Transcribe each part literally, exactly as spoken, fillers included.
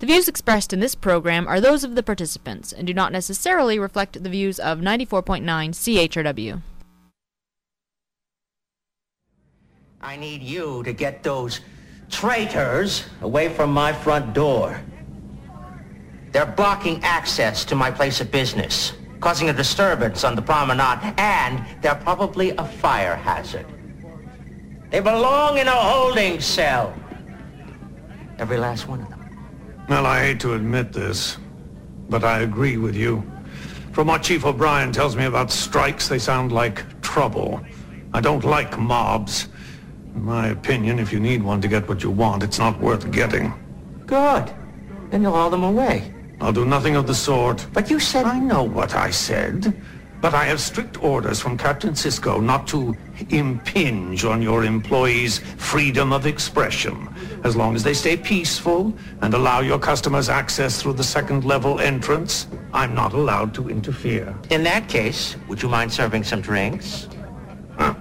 The views expressed in this program are those of the participants and do not necessarily reflect the views of ninety-four point nine C H R W. I need you to get those traitors away from my front door. They're blocking access to my place of business, causing a disturbance on the promenade, and they're probably a fire hazard. They belong in a holding cell. Every last one of them. Well, I hate to admit this, but I agree with you. From what Chief O'Brien tells me about strikes, they sound like trouble. I don't like mobs. In my opinion, if you need one to get what you want, it's not worth getting. Good. Then you'll haul them away. I'll do nothing of the sort. But you said... I know what I said, but I have strict orders from Captain Sisko not to impinge on your employees' freedom of expression, as long as they stay peaceful and allow your customers access through the second level entrance. I'm not allowed to interfere. In that case, would you mind serving some drinks? Huh.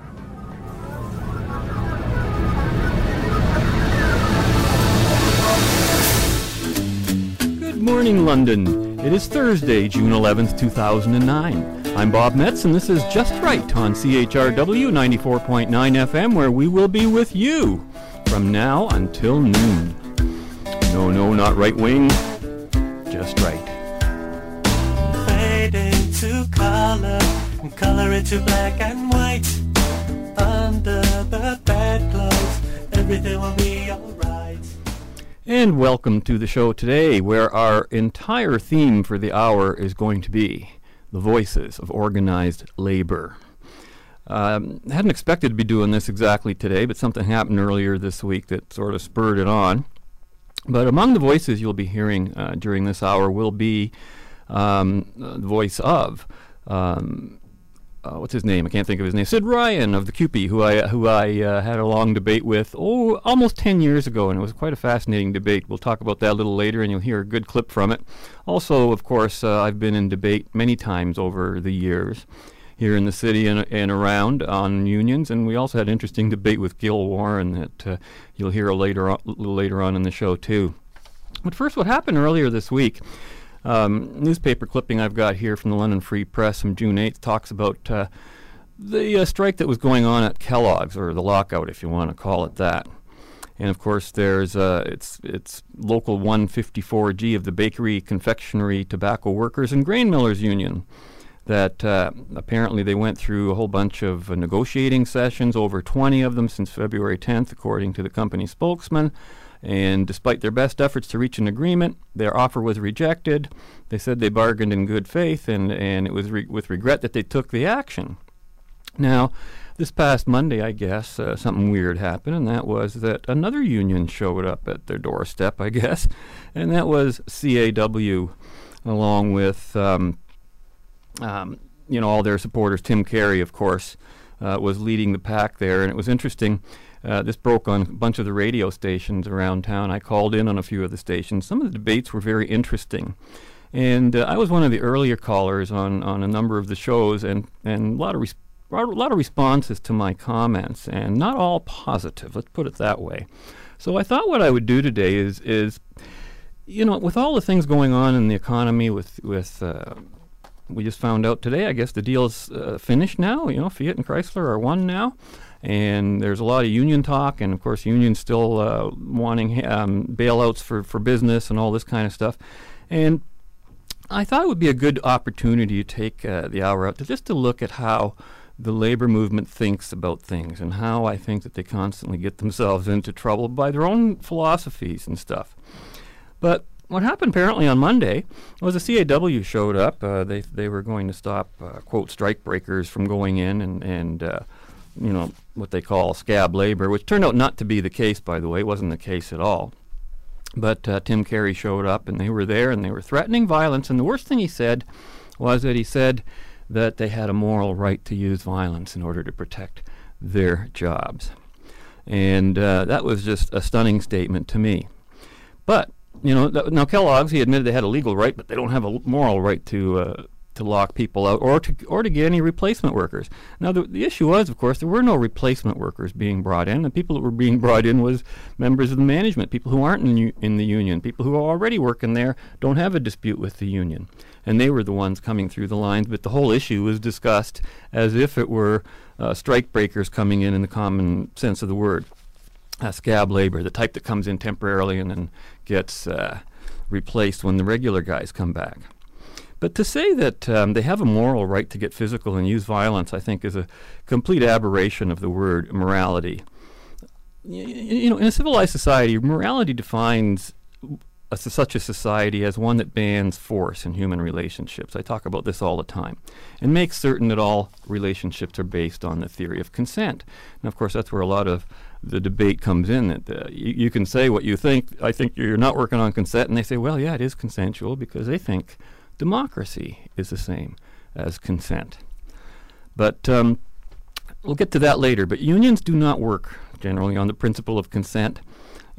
Good morning, London. It is Thursday, June eleventh, two thousand nine. I'm Bob Metz, and this is Just Right on C H R W ninety-four point nine F M, where we will be with you from now until noon. No, no, not right wing, just right. Fade into color, and color into black and white. Under the bedclothes, everything will be alright. And welcome to the show today, where our entire theme for the hour is going to be the voices of organized labor. Um, hadn't expected to be doing this exactly today, but something happened earlier this week that sort of spurred it on. But among the voices you'll be hearing uh, during this hour will be um, the voice of, um, uh, what's his name? I can't think of his name. Sid Ryan of the CUPE, who I, who I uh, had a long debate with oh, almost ten years ago, and it was quite a fascinating debate. We'll talk about that a little later, and you'll hear a good clip from it. Also, of course, uh, I've been in debate many times over the years here in the city and, and around on unions, and we also had an interesting debate with Gil Warren that uh, you'll hear a later on, later on in the show too. But first, what happened earlier this week? Um, newspaper clipping I've got here from the London Free Press from June eighth talks about uh, the uh, strike that was going on at Kellogg's, or the lockout, if you want to call it that. And of course, there's uh, it's it's Local one fifty-four G of the Bakery, Confectionery, Tobacco Workers, and Grain Millers Union. That uh, apparently they went through a whole bunch of uh, negotiating sessions, over twenty of them since February tenth, according to the company spokesman. And despite their best efforts to reach an agreement, their offer was rejected. They said they bargained in good faith, and, and it was re- with regret that they took the action. Now, this past Monday, I guess, uh, something weird happened, and that was that another union showed up at their doorstep, I guess, and that was C A W, along with... Um, Um, you know, all their supporters. Tim Carey, of course, uh, was leading the pack there, and it was interesting. Uh, this broke on a bunch of the radio stations around town. I called in on a few of the stations. Some of the debates were very interesting, and uh, I was one of the earlier callers on, on a number of the shows, and, and a lot of res- a lot of responses to my comments, and not all positive, let's put it that way. So I thought what I would do today is, is you know, with all the things going on in the economy with... with uh, we just found out today, I guess the deal's uh, finished now. You know, Fiat and Chrysler are one now. And there's a lot of union talk. And, of course, unions still uh, wanting um, bailouts for, for business and all this kind of stuff. And I thought it would be a good opportunity to take uh, the hour out to just to look at how the labor movement thinks about things and how I think that they constantly get themselves into trouble by their own philosophies and stuff. But... what happened apparently on Monday was the C A W showed up. Uh, they they were going to stop, uh, quote, strike breakers from going in and, and uh, you know, what they call scab labor, which turned out not to be the case, by the way. It wasn't the case at all. But uh, Tim Carey showed up, and they were there, and they were threatening violence. And the worst thing he said was that he said that they had a moral right to use violence in order to protect their jobs. And uh, that was just a stunning statement to me. But... you know, th- now Kellogg's, he admitted they had a legal right, but they don't have a moral right to uh, to lock people out or to or to get any replacement workers. Now, the, the issue was, of course, there were no replacement workers being brought in. The people that were being brought in was members of the management, people who aren't in, in the union, people who are already working there, don't have a dispute with the union. And they were the ones coming through the lines, but the whole issue was discussed as if it were uh, strike breakers coming in in the common sense of the word. Uh, scab labor, the type that comes in temporarily and then gets uh, replaced when the regular guys come back. But to say that um, they have a moral right to get physical and use violence, I think, is a complete aberration of the word morality. You, you know, in a civilized society, morality defines a, such a society as one that bans force in human relationships. I talk about this all the time. And makes certain that all relationships are based on the theory of consent. And, of course, that's where a lot of the debate comes in, that uh, you, you can say what you think. I think you're not working on consent, and they say, well, yeah, it is consensual, because they think democracy is the same as consent. But um, we'll get to that later. But unions do not work generally on the principle of consent.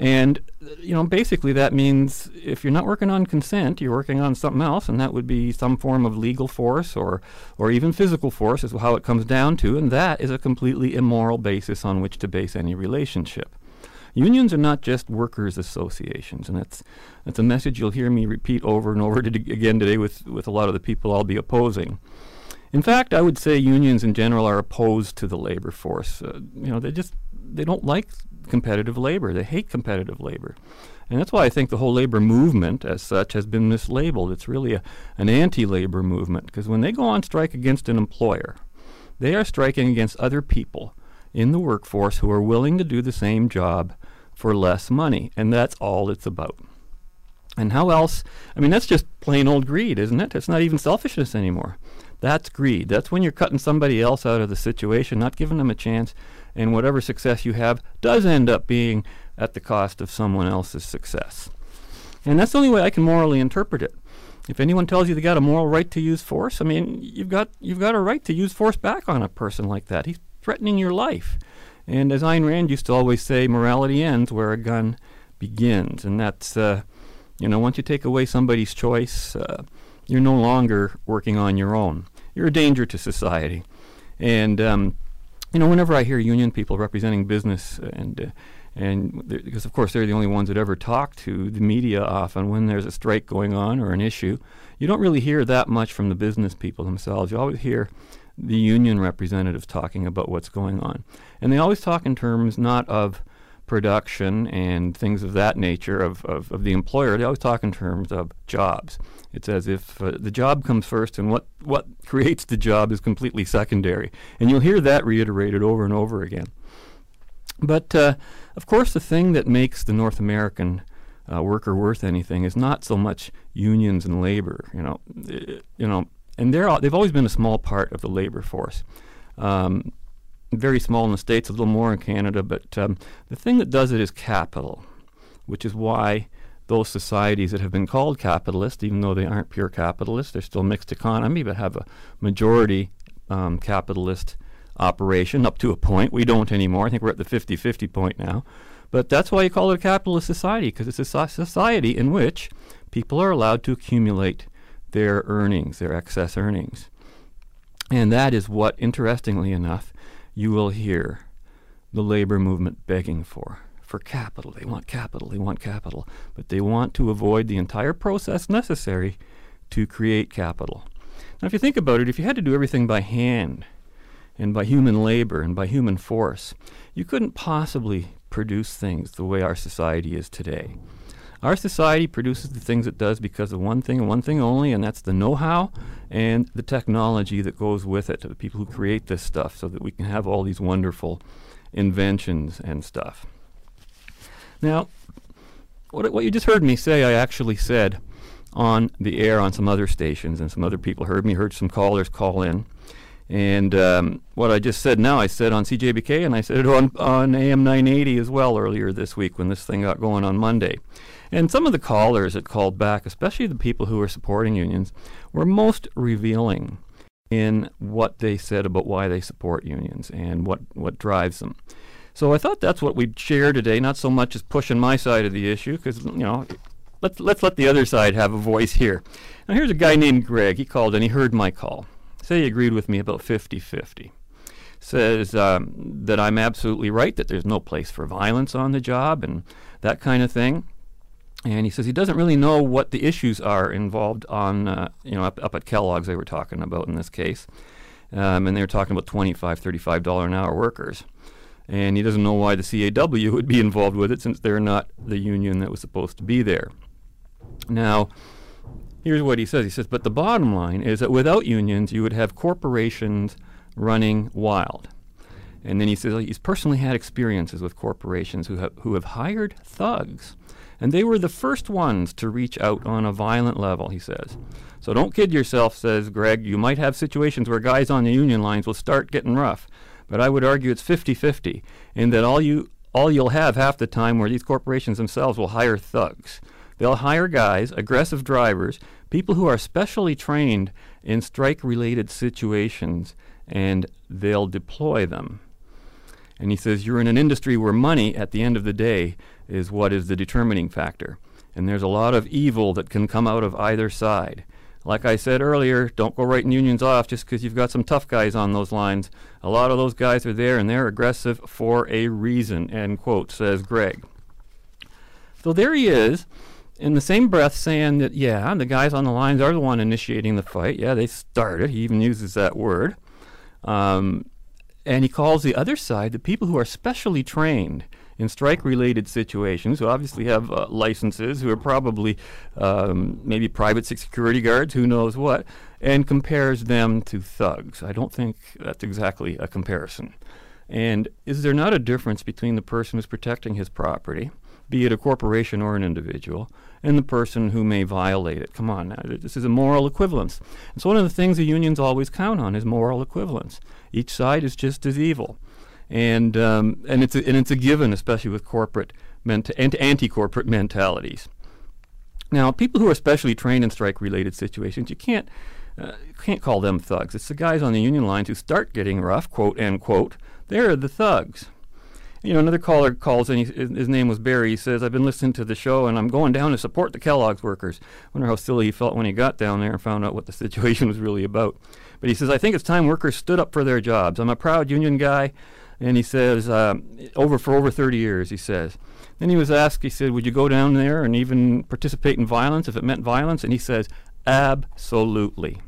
And you know, basically that means if you're not working on consent, you're working on something else, and that would be some form of legal force or, or even physical force is how it comes down to, and that is a completely immoral basis on which to base any relationship. Unions are not just workers' associations, and that's, that's a message you'll hear me repeat over and over to d again today with, with a lot of the people I'll be opposing. In fact, I would say unions in general are opposed to the labor force. Uh, you know, they just, they don't like competitive labor. They hate competitive labor. And that's why I think the whole labor movement as such has been mislabeled. It's really a, an anti-labor movement, because when they go on strike against an employer, they are striking against other people in the workforce who are willing to do the same job for less money, and that's all it's about. And how else? I mean, that's just plain old greed, isn't it? It's not even selfishness anymore. That's greed. That's when you're cutting somebody else out of the situation, not giving them a chance, and whatever success you have does end up being at the cost of someone else's success. And that's the only way I can morally interpret it. If anyone tells you they got a moral right to use force, I mean, you've got, you've got a right to use force back on a person like that. He's threatening your life. And as Ayn Rand used to always say, morality ends where a gun begins. And that's, uh, you know, once you take away somebody's choice, uh, you're no longer working on your own. You're a danger to society. And, um, you know, whenever I hear union people representing business, and, uh, and because, of course, they're the only ones that ever talk to the media often when there's a strike going on or an issue, you don't really hear that much from the business people themselves. You always hear the union representatives talking about what's going on. And they always talk in terms not of production and things of that nature of, of, of the employer. They always talk in terms of jobs. It's as if uh, the job comes first, and what, what creates the job is completely secondary. And you'll hear that reiterated over and over again. But, uh, of course, the thing that makes the North American uh, worker worth anything is not so much unions and labor, you know, it, you know, and they're all, they've always been a small part of the labor force. Um, very small in the States, a little more in Canada, but um, the thing that does it is capital, which is why those societies that have been called capitalist, even though they aren't pure capitalist, they're still mixed economy, but have a majority um, capitalist operation up to a point. We don't anymore. I think we're at the fifty fifty point now. But that's why you call it a capitalist society, because it's a so society in which people are allowed to accumulate their earnings, their excess earnings. And that is what, interestingly enough, you will hear the labor movement begging for, for capital. They want capital, they want capital, but they want to avoid the entire process necessary to create capital. Now, if you think about it, if you had to do everything by hand and by human labor and by human force, you couldn't possibly produce things the way our society is today. Our society produces the things it does because of one thing and one thing only, and that's the know-how and the technology that goes with it, to the people who create this stuff so that we can have all these wonderful inventions and stuff. Now, what, what you just heard me say, I actually said on the air on some other stations, and some other people heard me, heard some callers call in. And um, what I just said now, I said on C J B K, and I said it on, on A M nine eighty as well earlier this week when this thing got going on Monday. And some of the callers that called back, especially the people who were supporting unions, were most revealing in what they said about why they support unions and what, what drives them. So I thought that's what we'd share today, not so much as pushing my side of the issue, because, you know, let's, let's let the other side have a voice here. Now, here's a guy named Greg. He called and he heard my call. Say he agreed with me about fifty fifty. Says um, that I'm absolutely right, that there's no place for violence on the job and that kind of thing. And he says he doesn't really know what the issues are involved on, uh, you know, up, up at Kellogg's they were talking about in this case. Um, and they were talking about twenty-five, thirty-five dollars an hour workers. And he doesn't know why the C A W would be involved with it since they're not the union that was supposed to be there. Now, here's what he says. He says, but the bottom line is that without unions, you would have corporations running wild. And then he says he's personally had experiences with corporations who have, who have hired thugs. And they were the first ones to reach out on a violent level, he says. So don't kid yourself, says Greg. You might have situations where guys on the union lines will start getting rough. But I would argue it's fifty fifty, in that all, you, all you'll have half the time where these corporations themselves will hire thugs. They'll hire guys, aggressive drivers, people who are specially trained in strike-related situations, and they'll deploy them. And he says, you're in an industry where money, at the end of the day, is what is the determining factor. And there's a lot of evil that can come out of either side. Like I said earlier, don't go writing unions off just because you've got some tough guys on those lines. A lot of those guys are there, and they're aggressive for a reason, end quote, says Greg. So there he is, in the same breath saying that, yeah, the guys on the lines are the one initiating the fight. Yeah, they started. He even uses that word. Um, and he calls the other side the people who are specially trained in strike-related situations, who obviously have uh, licenses, who are probably um, maybe private security guards, who knows what, and compares them to thugs. I don't think that's exactly a comparison. And is there not a difference between the person who's protecting his property, be it a corporation or an individual, and the person who may violate it? Come on now, this is a moral equivalence. It's one of the things the unions always count on is moral equivalence. Each side is just as evil. And um, and it's a, and it's a given, especially with corporate menta- and anti-corporate mentalities. Now, people who are specially trained in strike-related situations, you can't uh, can't call them thugs. It's the guys on the union lines who start getting rough, quote end quote. They're the thugs. You know, another caller calls, and he, his name was Barry. He says, I've been listening to the show, and I'm going down to support the Kellogg's workers. I wonder how silly he felt when he got down there and found out what the situation was really about. But he says, I think it's time workers stood up for their jobs. I'm a proud union guy. And he says, uh, over for over thirty years, he says. Then he was asked, he said, would you go down there and even participate in violence if it meant violence? And he says, absolutely.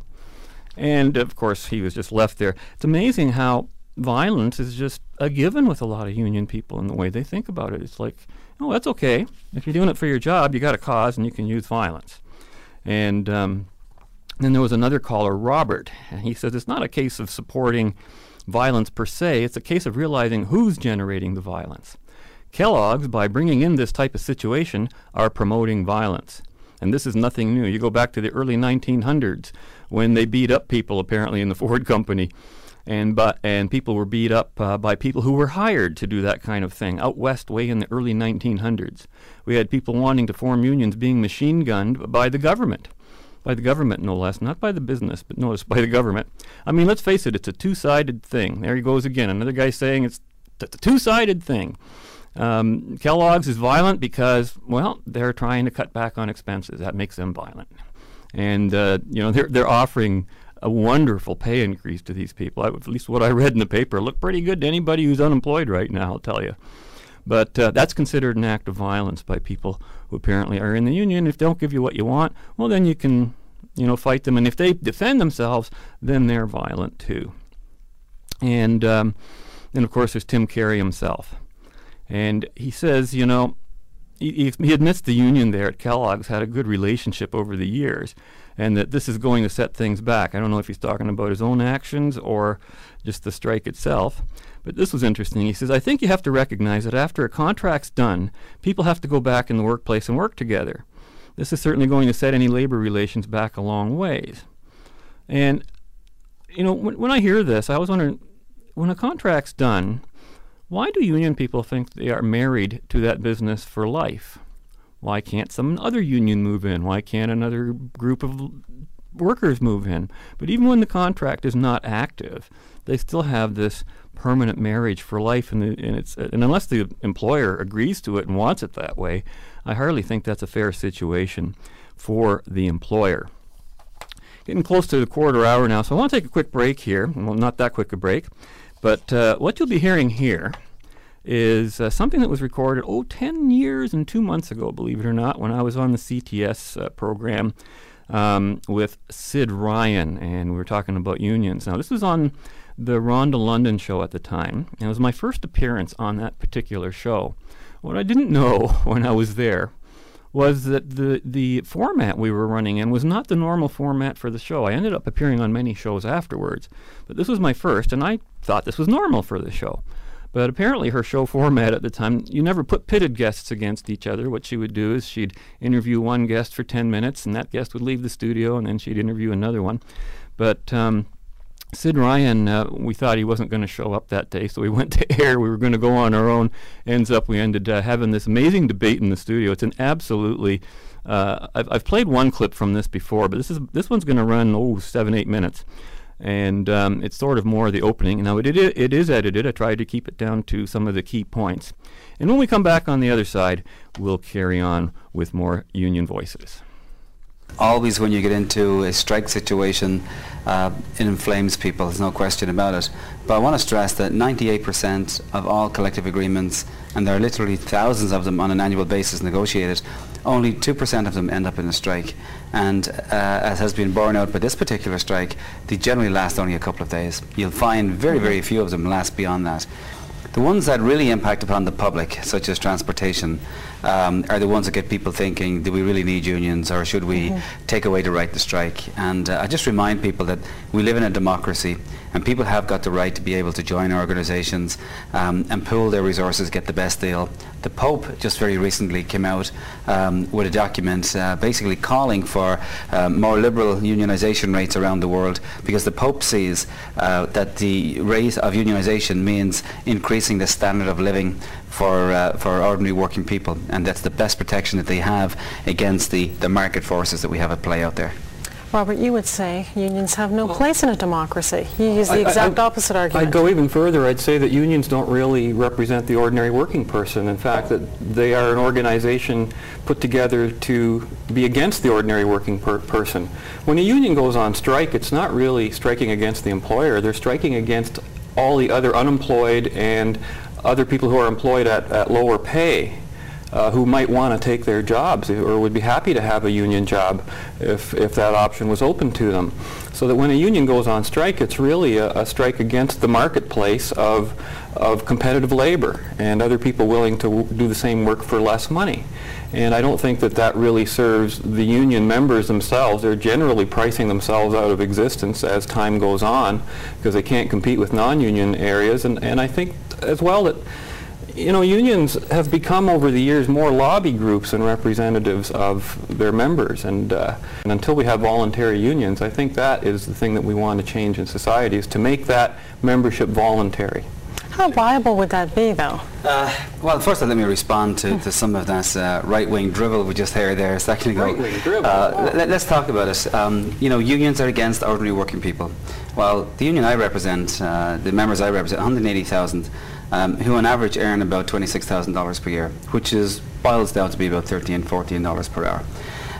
And, of course, he was just left there. It's amazing how violence is just a given with a lot of union people in the way they think about it. It's like, oh, that's okay. If you're doing it for your job, you got a cause and you can use violence. And um, then there was another caller, Robert. And he says, it's not a case of supporting violence per se, it's a case of realizing who's generating the violence. Kellogg's, by bringing in this type of situation, are promoting violence. And this is nothing new. You go back to the early nineteen hundreds when they beat up people, apparently, in the Ford Company. And but, and people were beat up uh, by people who were hired to do that kind of thing out west way in the early nineteen hundreds. We had people wanting to form unions being machine gunned by the government. By the government, no less. Not by the business, but notice, by the government. I mean, let's face it, it's a two-sided thing. There he goes again. Another guy saying it's t- a two-sided thing. Um, Kellogg's is violent because, well, they're trying to cut back on expenses. That makes them violent. And, uh, you know, they're, they're offering a wonderful pay increase to these people. I, at least what I read in the paper looked pretty good to anybody who's unemployed right now, I'll tell you. But uh, that's considered an act of violence by people who apparently are in the union. If they don't give you what you want, well, then you can, you know, fight them. And if they defend themselves, then they're violent too. And then, um, of course, there's Tim Carey himself. And he says, you know, he, he admits the union there at Kellogg's had a good relationship over the years and that this is going to set things back. I don't know if he's talking about his own actions or just the strike itself. But this was interesting. He says, I think you have to recognize that after a contract's done, people have to go back in the workplace and work together. This is certainly going to set any labor relations back a long ways. And, you know, when, when I hear this, I was wondering, when a contract's done, why do union people think they are married to that business for life? Why can't some other union move in? Why can't another group of l- workers move in? But even when the contract is not active, they still have this permanent marriage for life, and, the, and it's uh, and unless the employer agrees to it and wants it that way, I hardly think that's a fair situation for the employer. Getting close to the quarter hour now, so I want to take a quick break here. Well, not that quick a break, but uh, what you'll be hearing here is uh, something that was recorded, oh, ten years and two months ago, believe it or not, when I was on the C T S uh, program um, with Sid Ryan, and we were talking about unions. Now, this was on the Rhonda London show at the time, and it was my first appearance on that particular show. What I didn't know when I was there was that the, the format we were running in was not the normal format for the show. I ended up appearing on many shows afterwards, but this was my first, and I thought this was normal for the show. But apparently her show format at the time, you never put pitted guests against each other. What she would do is she'd interview one guest for ten minutes, and that guest would leave the studio, and then she'd interview another one. But um, Sid Ryan, uh, we thought he wasn't going to show up that day, so we went to air. We were going to go on our own. Ends up we ended uh, having this amazing debate in the studio. It's an absolutely, uh, I've, I've played one clip from this before, but this is this one's going to run, oh, seven, eight minutes. And um, it's sort of more the opening. Now, it, it, it is edited. I tried to keep it down to some of the key points. And when we come back on the other side, we'll carry on with more union voices. Always when you get into a strike situation, uh, it inflames people. There's no question about it. But I want to stress that ninety-eight percent of all collective agreements, and there are literally thousands of them on an annual basis negotiated, only two percent of them end up in a strike. And uh, as has been borne out by this particular strike, they generally last only a couple of days. You'll find very, very few of them last beyond that. The ones that really impact upon the public, such as transportation, um, are the ones that get people thinking, do we really need unions, or should we mm-hmm. take away the right to strike? And uh, I just remind people that we live in a democracy, and people have got the right to be able to join organizations um, and pool their resources, get the best deal. The Pope just very recently came out um, with a document uh, basically calling for uh, more liberal unionization rates around the world, because the Pope sees uh, that the rate of unionization means increasing the standard of living for uh, for ordinary working people, and that's the best protection that they have against the, the market forces that we have at play out there. Robert, you would say unions have no place in a democracy. You use the exact I, I, opposite argument. I'd go even further. I'd say that unions don't really represent the ordinary working person. In fact, that they are an organization put together to be against the ordinary working per person. When a union goes on strike, it's not really striking against the employer. They're striking against all the other unemployed and other people who are employed at, at lower pay. Uh, who might want to take their jobs or would be happy to have a union job if, if that option was open to them. So that when a union goes on strike, it's really a, a strike against the marketplace of, of competitive labor and other people willing to w do the same work for less money. And I don't think that that really serves the union members themselves. They're generally pricing themselves out of existence as time goes on because they can't compete with non-union areas. And, and I think as well that you know, unions have become over the years more lobby groups and representatives of their members, and, uh, and until we have voluntary unions, I think that is the thing that we want to change in society, is to make that membership voluntary. How viable would that be, though? Uh, well, first, let me respond to, to some of that uh, right-wing drivel we just heard there a second ago. Right-wing drivel. Uh, let, let's talk about it. Um, you know, unions are against ordinary working people. Well, the union I represent, uh, the members I represent, one hundred eighty thousand. Um, who on average earn about twenty-six thousand dollars per year, which is boils down to be about thirteen, fourteen dollars per hour.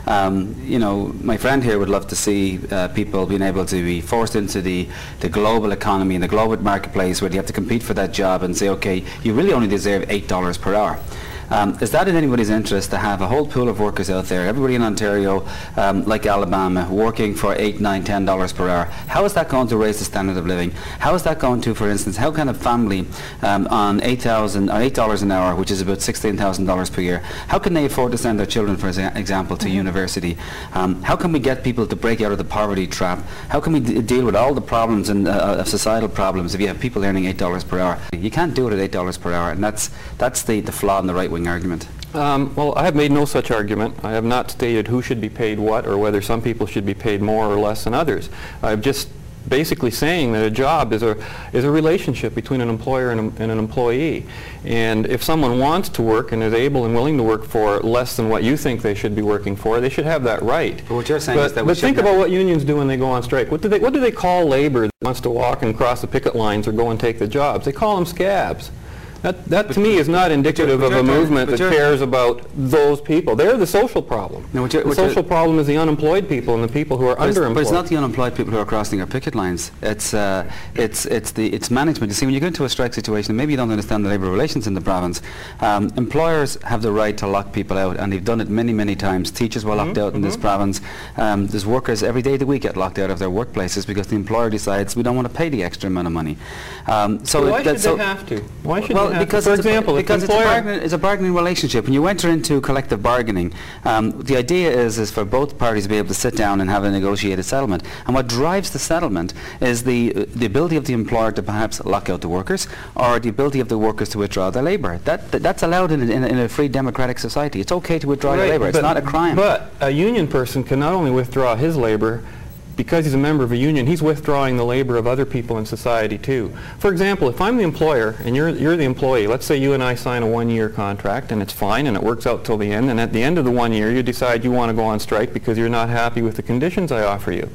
Um, you know, my friend here would love to see uh, people being able to be forced into the, the global economy and the global marketplace where you have to compete for that job and say, okay, you really only deserve eight dollars per hour. Um, is that in anybody's interest to have a whole pool of workers out there, everybody in Ontario, um, like Alabama, working for eight, nine, ten dollars per hour? How is that going to raise the standard of living? How is that going to, for instance, how can a family um, on eight thousand, or eight dollars an hour, which is about sixteen thousand dollars per year, how can they afford to send their children, for example, to mm-hmm. university? Um, how can we get people to break out of the poverty trap? How can we d deal with all the problems and uh, societal problems if you have people earning eight dollars per hour? You can't do it at eight dollars per hour, and that's, that's the, the flaw in the right-wing argument. Um, well, I have made no such argument. I have not stated who should be paid what or whether some people should be paid more or less than others. I'm just basically saying that a job is a is a relationship between an employer and, a, and an employee. And if someone wants to work and is able and willing to work for less than what you think they should be working for, they should have that right. But what you're saying but, is that we but think about what unions do when they go on strike. What do they what do they call labor that wants to walk and cross the picket lines or go and take the jobs? They call them scabs. That, that but, to me, is not indicative of a movement that cares about those people. They're the social problem. No, which, the which social problem is the unemployed people and the people who are but underemployed. It's, but it's not the unemployed people who are crossing our picket lines. It's, uh, it's, it's, the, it's management. You see, when you go into a strike situation, and maybe you don't understand the labour relations in the province, um, employers have the right to lock people out, and they've done it many, many times. Teachers were locked mm-hmm. out in mm-hmm. this province. Um, there's workers every day of the week get locked out of their workplaces because the employer decides we don't want to pay the extra amount of money. Um, so well, why it, should so they have to? Why should well, Because, for example, it's, a, because it's, a bargain, it's a bargaining relationship. When you enter into collective bargaining, um, the idea is, is for both parties to be able to sit down and have a negotiated settlement. And what drives the settlement is the, uh, the ability of the employer to perhaps lock out the workers or the ability of the workers to withdraw their labour. That, th that's allowed in a, in, a, in a free democratic society. It's okay to withdraw right, your labour. It's not a crime. But a union person can not only withdraw his labour, because he's a member of a union, he's withdrawing the labor of other people in society too. For example, if I'm the employer and you're you're the employee, let's say you and I sign a one-year contract and it's fine and it works out till the end, and at the end of the one year you decide you want to go on strike because you're not happy with the conditions I offer you.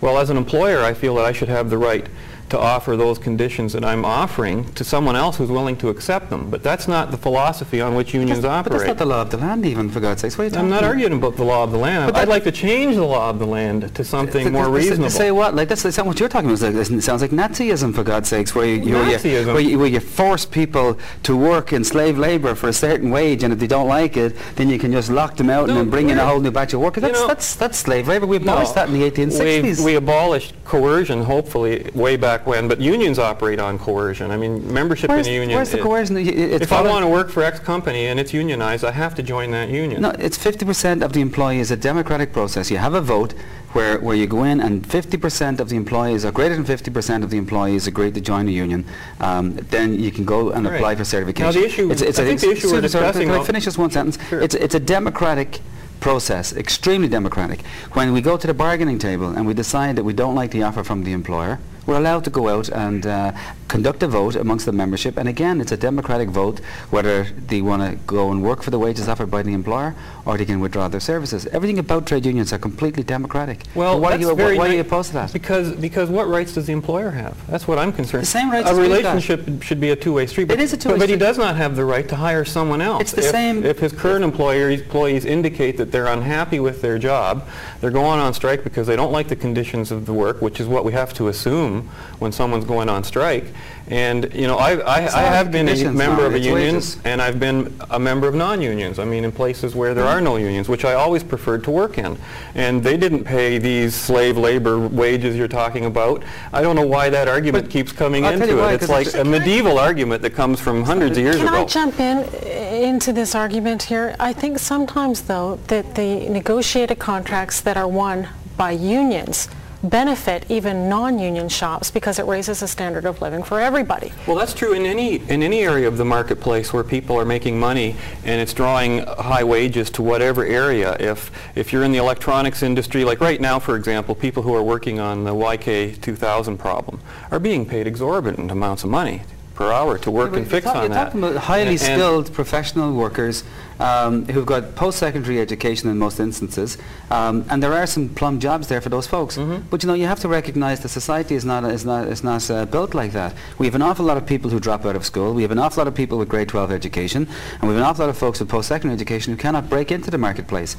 Well, as an employer, I feel that I should have the right to offer those conditions that I'm offering to someone else who's willing to accept them. But that's not the philosophy on which unions but operate. But that's not the law of the land, even, for God's sakes. What are you talking I'm not about? arguing about the law of the land. But I'd like to change the law of the land to something th more th reasonable. Say what? Like, that's what you're talking about. It sounds like Nazism, for God's sakes, where you, you, Nazism. Where you, where you force people to work in slave labour for a certain wage, and if they don't like it, then you can just lock them out no, and bring in a whole new batch of workers. That's, you know, that's, that's slave labour. We abolished no, that in the eighteen sixties. We, we abolished coercion, hopefully, way back when, but unions operate on coercion. I mean, membership where's in a union. Where's the coercion? It's if I want to work for X company and it's unionized, I have to join that union. No, it's fifty percent of the employees. A democratic process. You have a vote where, where you go in and fifty percent of the employees, or greater than fifty percent of the employees agree to join a union. Um, then you can go and right. apply for certification. Now the issue, it's, it's I think the issue we're discussing... Can I finish this one sentence? Sure. It's, it's a democratic process, extremely democratic. When we go to the bargaining table and we decide that we don't like the offer from the employer, we're allowed to go out and uh, conduct a vote amongst the membership, and again, it's a democratic vote whether they want to go and work for the wages offered by the employer or they can withdraw their services. Everything about trade unions are completely democratic. Well, why, that's do, you, very why do you oppose that? Because because what rights does the employer have? That's what I'm concerned. The same rights. A relationship should be a two-way street. But it is a two-way street. But he does not have the right to hire someone else. It's the if, same. If his current employer employees indicate that they're unhappy with their job, they're going on strike because they don't like the conditions of the work, which is what we have to assume when someone's going on strike. And you know, I, I, I have been a member of a union, and I've been a member of non-unions. I mean, in places where there are no unions, which I always preferred to work in. And they didn't pay these slave labor wages you're talking about. I don't know why that argument but keeps coming I'll into it. It's like it's a medieval argument that comes from hundreds of years ago. Can I jump in into this argument here? I think sometimes, though, that the negotiated contracts that are won by unions benefit even non-union shops because it raises a standard of living for everybody. Well, that's true in any in any area of the marketplace where people are making money and it's drawing high wages to whatever area. If if you're in the electronics industry, like right now, for example, people who are working on the Y K two thousand problem are being paid exorbitant amounts of money per hour to work yeah, and fix on that. You're talking about highly and skilled and professional workers um, who've got post-secondary education in most instances, um, and there are some plum jobs there for those folks. Mm-hmm. But you know, you have to recognise that society is not is not is not uh, built like that. We have an awful lot of people who drop out of school. We have an awful lot of people with grade twelve education, and we have an awful lot of folks with post-secondary education who cannot break into the marketplace.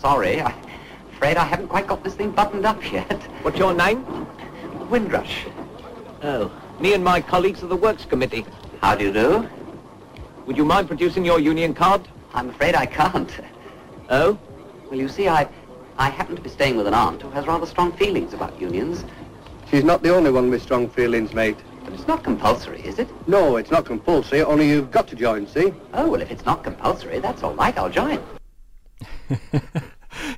Sorry, I'm afraid I haven't quite got this thing buttoned up yet. What's your name? Windrush. Oh, me and my colleagues are the Works Committee. How do you do? Would you mind producing your union card? I'm afraid I can't. Oh? Well, you see, I, I happen to be staying with an aunt who has rather strong feelings about unions. She's not the only one with strong feelings, mate. But it's not compulsory, is it? No, it's not compulsory, only you've got to join, see? Oh, well, if it's not compulsory, that's all right, I'll join.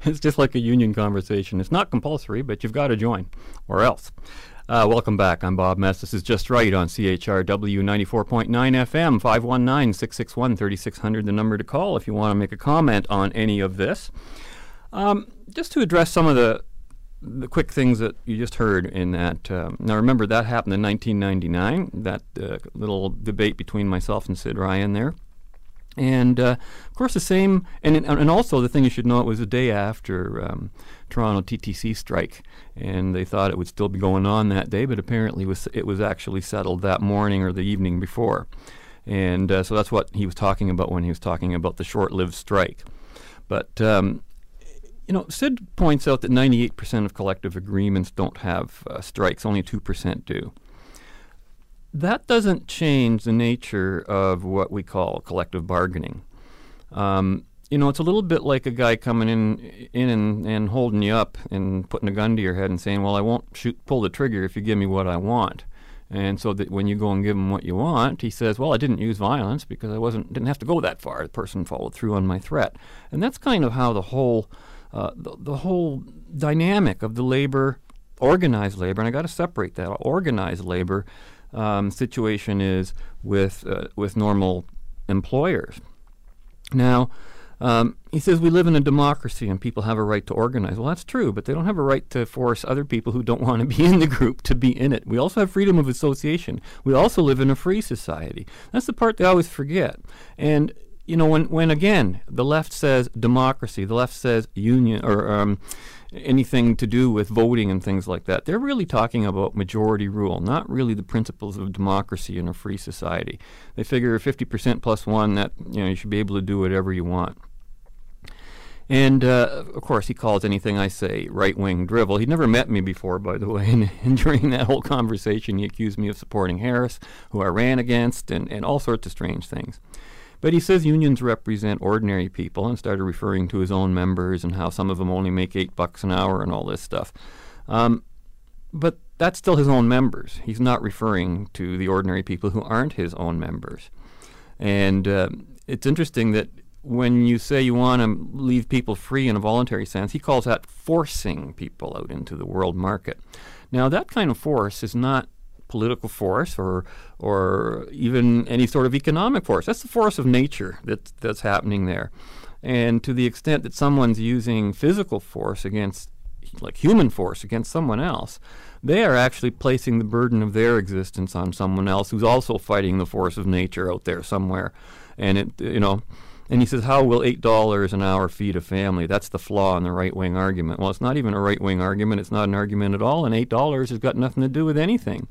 It's just like a union conversation. It's not compulsory, but you've got to join, or else. Uh, welcome back. I'm Bob Metz. This is Just Right on C H R W ninety-four point nine F M, five one nine, six six one, three six zero zero, the number to call if you want to make a comment on any of this. Um, just to address some of the the quick things that you just heard in that. Um, now remember, that happened in nineteen ninety-nine, that uh, little debate between myself and Sid Ryan there. And uh, of course the same, and and also the thing you should know, it was the day after um, Toronto T T C strike, and they thought it would still be going on that day, but apparently was, it was actually settled that morning or the evening before. And uh, so that's what he was talking about when he was talking about the short-lived strike. But um, you know, Sid points out that ninety-eight percent of collective agreements don't have uh, strikes, only two percent do. That doesn't change the nature of what we call collective bargaining. Um, you know, it's a little bit like a guy coming in in and, and holding you up and putting a gun to your head and saying, well, I won't shoot, pull the trigger if you give me what I want. And so that when you go and give him what you want, he says, well, I didn't use violence because I wasn't didn't have to go that far. The person followed through on my threat. And that's kind of how the whole uh, the, the whole dynamic of the labor, organized labor, and I got to separate that organized labor Um, situation is with uh, with normal employers. Now, um, he says we live in a democracy and people have a right to organize. Well, that's true, but they don't have a right to force other people who don't want to be in the group to be in it. We also have freedom of association. We also live in a free society. That's the part they always forget. And you know, when when again the left says democracy, the left says union or um, anything to do with voting and things like that, they're really talking about majority rule, not really the principles of democracy in a free society. They figure fifty percent plus one, that, you know, you should be able to do whatever you want. And uh, of course he calls anything I say right-wing drivel. He'd never met me before, by the way, and, and during that whole conversation he accused me of supporting Harris, who I ran against, and, and all sorts of strange things. But he says unions represent ordinary people and started referring to his own members and how some of them only make eight bucks an hour and all this stuff. Um, but that's still his own members. He's not referring to the ordinary people who aren't his own members. And uh, it's interesting that when you say you want to leave people free in a voluntary sense, he calls that forcing people out into the world market. Now, that kind of force is not political force or or even any sort of economic force. That's the force of nature that that's happening there. And to the extent that someone's using physical force against, like human force against someone else, they are actually placing the burden of their existence on someone else who's also fighting the force of nature out there somewhere. And it, you know, and he says, how will eight dollars an hour feed a family? That's the flaw in the right-wing argument. Well, it's not even a right-wing argument. It's not an argument at all, and eight dollars has got nothing to do with anything.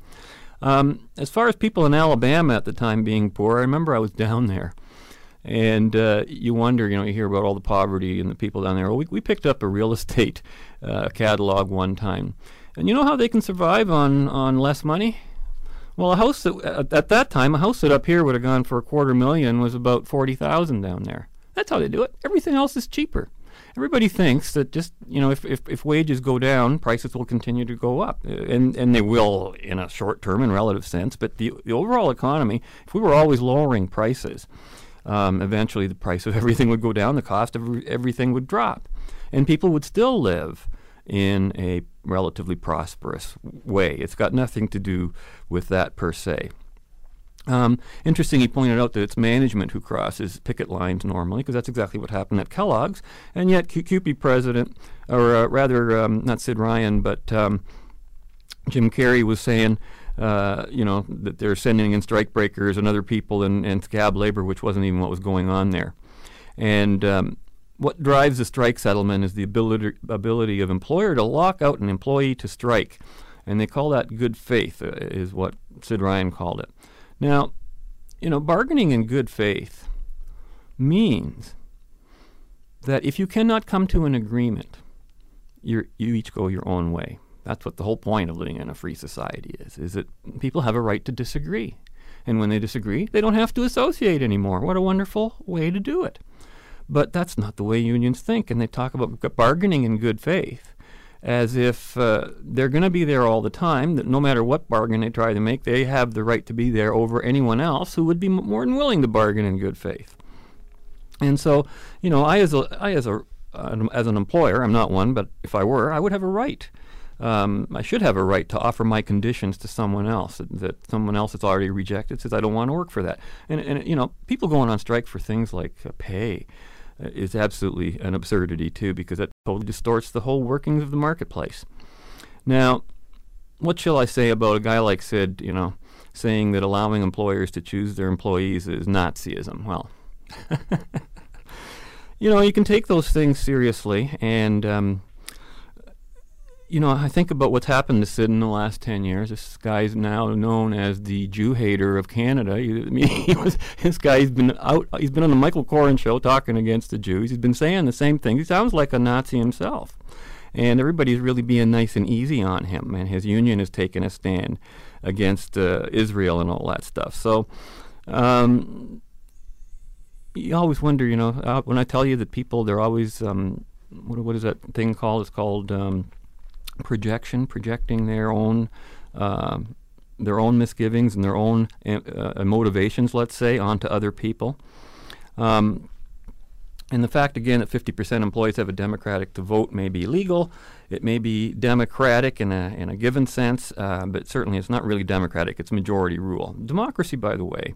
Um, as far as people in Alabama at the time being poor, I remember I was down there, and uh, you wonder, you know, you hear about all the poverty and the people down there. Well, we, we picked up a real estate uh, catalog one time, and you know how they can survive on, on less money? Well, a house that, at, at that time, a house that up here would have gone for a quarter million was about forty thousand down there. That's how they do it. Everything else is cheaper. Everybody thinks that just, you know, if, if, if wages go down, prices will continue to go up. And, and they will in a short term and relative sense. But the, the overall economy, if we were always lowering prices, um, eventually the price of everything would go down, the cost of everything would drop. And people would still live in a relatively prosperous way. It's got nothing to do with that per se. Um, interesting, he pointed out that it's management who crosses picket lines normally, because that's exactly what happened at Kellogg's, and yet CUPE president, or uh, rather, um, not Sid Ryan, but um, Jim Carey was saying, uh, you know, that they're sending in strike breakers and other people and, and scab labor, which wasn't even what was going on there. And um, what drives a strike settlement is the ability ability of employer to lock out an employee to strike. And they call that good faith, uh, is what Sid Ryan called it. Now, you know, bargaining in good faith means that if you cannot come to an agreement, you're, you each go your own way. That's what the whole point of living in a free society is, is that people have a right to disagree. And when they disagree, they don't have to associate anymore. What a wonderful way to do it. But that's not the way unions think, and they talk about bargaining in good faith as if uh, they're going to be there all the time, that no matter what bargain they try to make, they have the right to be there over anyone else who would be m more than willing to bargain in good faith. And so, you know, I as a, I as a uh, as an employer, I'm not one, but if I were, I would have a right. Um, I should have a right to offer my conditions to someone else that, that someone else has already rejected, says I don't want to work for that. And, and you know, people going on strike for things like uh, pay is absolutely an absurdity, too, because that totally distorts the whole workings of the marketplace. Now, what shall I say about a guy like Sid, you know, saying that allowing employers to choose their employees is Nazism? Well, you know, you can take those things seriously, and, um, you know, I think about what's happened to Sid in the last ten years. This guy's now known as the Jew hater of Canada. He, I mean, he was, this guy's been out, he's been on the Michael Corrin show talking against the Jews. He's been saying the same thing. He sounds like a Nazi himself. And everybody's really being nice and easy on him. And his union has taken a stand against uh, Israel and all that stuff. So um, you always wonder, you know, uh, when I tell you that people, they're always, um, what, what is that thing called? It's called... Um, projection, projecting their own uh, their own misgivings and their own uh, motivations, let's say, onto other people. Um, and the fact, again, that fifty percent employees have a democratic to vote may be legal. It may be democratic in a, in a given sense, uh, but certainly it's not really democratic. It's majority rule. Democracy, by the way,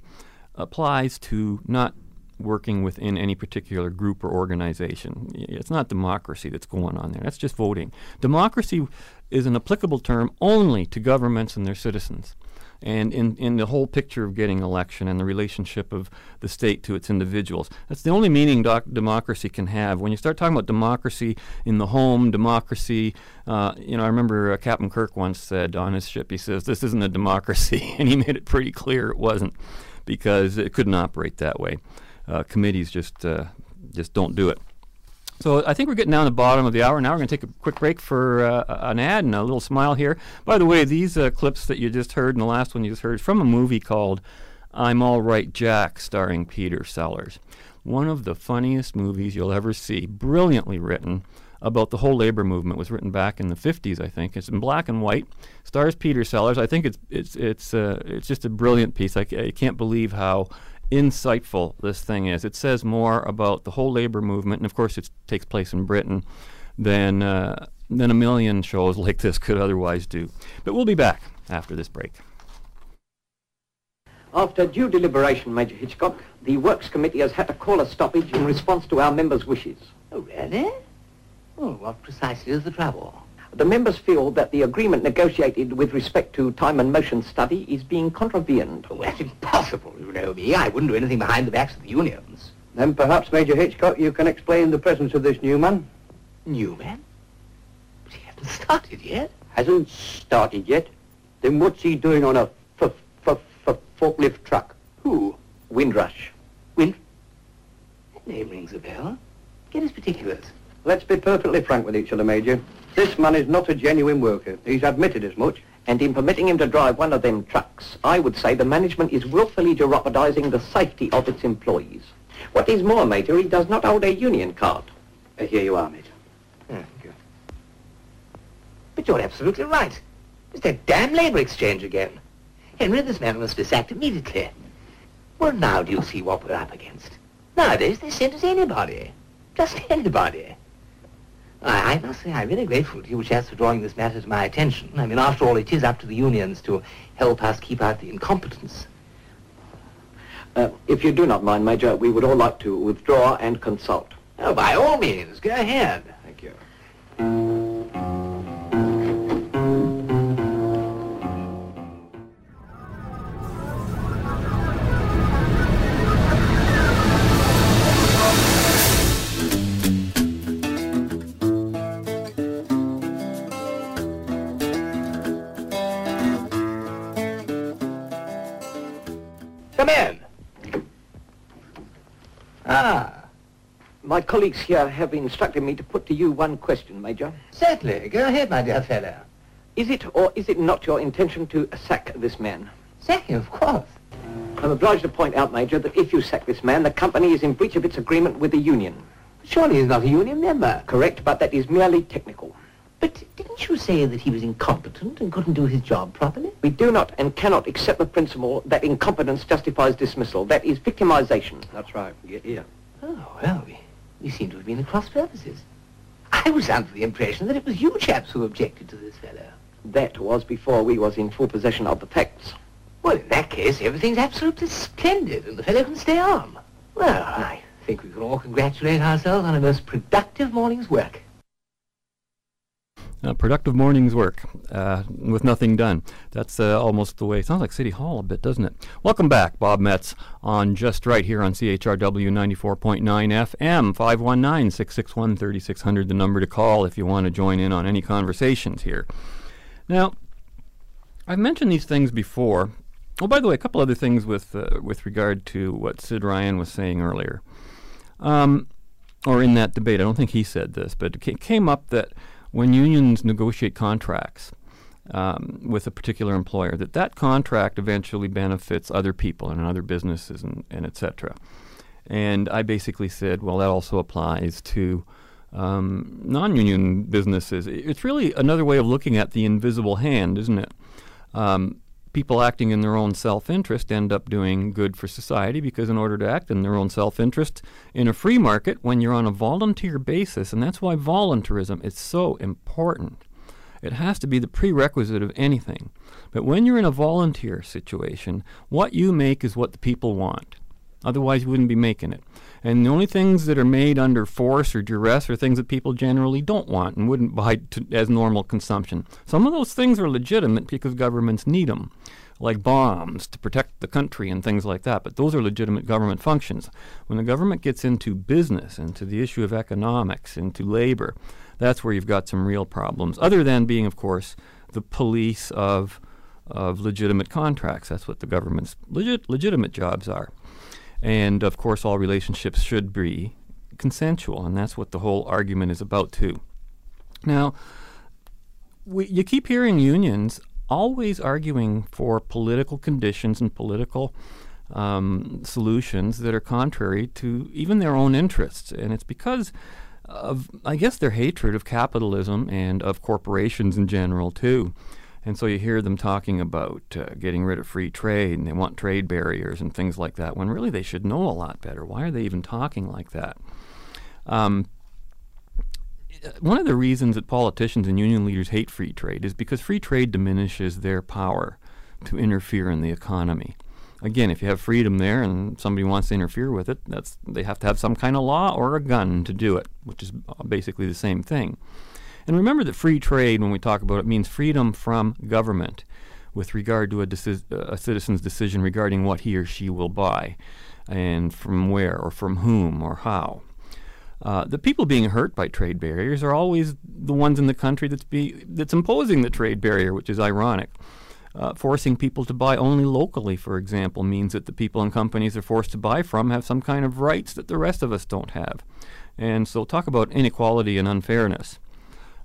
applies to not working within any particular group or organization. It's not democracy that's going on there. That's just voting. Democracy is an applicable term only to governments and their citizens. And in, in the whole picture of getting election and the relationship of the state to its individuals, that's the only meaning doc- democracy can have. When you start talking about democracy in the home, democracy, uh, you know, I remember uh, Captain Kirk once said on his ship, he says, "This isn't a democracy," and he made it pretty clear it wasn't, because it couldn't operate that way. Uh, committees just uh, just don't do it. So I think we're getting down to the bottom of the hour now. We're going to take a quick break for uh, an ad and a little smile here. By the way, these uh, clips that you just heard and the last one you just heard from a movie called I'm All Right Jack, starring Peter Sellers. One of the funniest movies you'll ever see, brilliantly written, about the whole labor movement. It was written back in the fifties, I think. It's in black and white. Stars Peter Sellers. I think it's it's it's uh, it's just a brilliant piece. I, I can't believe how insightful this thing is. It says more about the whole labor movement, and of course it takes place in Britain, than uh, than a million shows like this could otherwise do. But we'll be back after this break. After due deliberation, Major Hitchcock, the Works Committee has had to call a stoppage in response to our members' wishes. Oh, really? Well, what precisely is the trouble? The members feel that the agreement negotiated with respect to time and motion study is being contravened. Oh, that's impossible, you know me. I wouldn't do anything behind the backs of the unions. Then perhaps, Major Hitchcock, you can explain the presence of this new man. New man? But he hasn't started yet. Hasn't started yet? Then what's he doing on a f- f- f- forklift truck? Who? Windrush. Wind? That name rings a bell. Get his particulars. Let's be perfectly frank with each other, Major. This man is not a genuine worker. He's admitted as much. And in permitting him to drive one of them trucks, I would say the management is willfully jeopardising the safety of its employees. What is more, Major, he does not hold a union card. Uh, here you are, Major. Thank you. But you're absolutely right. It's that damn labour exchange again. Henry, this man must be sacked immediately. Well, now do you see what we're up against? Nowadays, they sentence anybody. Just anybody. I must say I'm very grateful to you, Chas, for drawing this matter to my attention. I mean, after all, it is up to the unions to help us keep out the incompetence. Uh, if you do not mind, Major, we would all like to withdraw and consult. Oh, by all means, go ahead. Thank you. My colleagues here have instructed me to put to you one question, Major. Certainly. Go ahead, my dear fellow. Is it or is it not your intention to sack this man? Sack him, of course. I'm obliged to point out, Major, that if you sack this man, the company is in breach of its agreement with the union. Surely he's not a union member. Correct, but that is merely technical. But didn't you say that he was incompetent and couldn't do his job properly? We do not and cannot accept the principle that incompetence justifies dismissal. That is victimization. That's right. Yeah. yeah. Oh, well, we... You seem to have been at cross purposes. I was under the impression that it was you chaps who objected to this fellow. That was before we was in full possession of the facts. Well, in that case, everything's absolutely splendid and the fellow can stay on. Well, I think we can all congratulate ourselves on a most productive morning's work. Uh, productive morning's work uh, with nothing done. That's uh, almost the way. It sounds like City Hall a bit, doesn't it? Welcome back, Bob Metz, on Just Right here on C H R W ninety-four point nine F M, five one nine, six six one, three six zero zero, the number to call if you want to join in on any conversations here. Now, I've mentioned these things before. Oh, by the way, a couple other things with uh, with regard to what Sid Ryan was saying earlier. Um, or in that debate, I don't think he said this, but it came up that when unions negotiate contracts um, with a particular employer, that that contract eventually benefits other people and other businesses and, and et cetera. And I basically said, well, that also applies to um, non-union businesses. It's really another way of looking at the invisible hand, isn't it? Um, people acting in their own self-interest end up doing good for society, because in order to act in their own self-interest in a free market, when you're on a volunteer basis, and that's why volunteerism is so important. It has to be the prerequisite of anything. But when you're in a volunteer situation, what you make is what the people want. Otherwise, you wouldn't be making it. And the only things that are made under force or duress are things that people generally don't want and wouldn't buy to, as normal consumption. Some of those things are legitimate because governments need them, like bombs to protect the country and things like that. But those are legitimate government functions. When the government gets into business, into the issue of economics, into labor, that's where you've got some real problems, other than being, of course, the police of, of legitimate contracts. That's what the government's legit, legitimate jobs are. And, of course, all relationships should be consensual, and that's what the whole argument is about, too. Now, we, you keep hearing unions always arguing for political conditions and political um, solutions that are contrary to even their own interests, and it's because of, I guess, their hatred of capitalism and of corporations in general, too. And so you hear them talking about uh, getting rid of free trade, and they want trade barriers and things like that, when really they should know a lot better. Why are they even talking like that? Um, one of the reasons that politicians and union leaders hate free trade is because free trade diminishes their power to interfere in the economy. Again, if you have freedom there and somebody wants to interfere with it, that's, they have to have some kind of law or a gun to do it, which is basically the same thing. And remember that free trade, when we talk about it, means freedom from government with regard to a, deci- a citizen's decision regarding what he or she will buy and from where or from whom or how. Uh, the people being hurt by trade barriers are always the ones in the country that's, be- that's imposing the trade barrier, which is ironic. Uh, forcing people to buy only locally, for example, means that the people and companies are forced to buy from have some kind of rights that the rest of us don't have. And so talk about inequality and unfairness.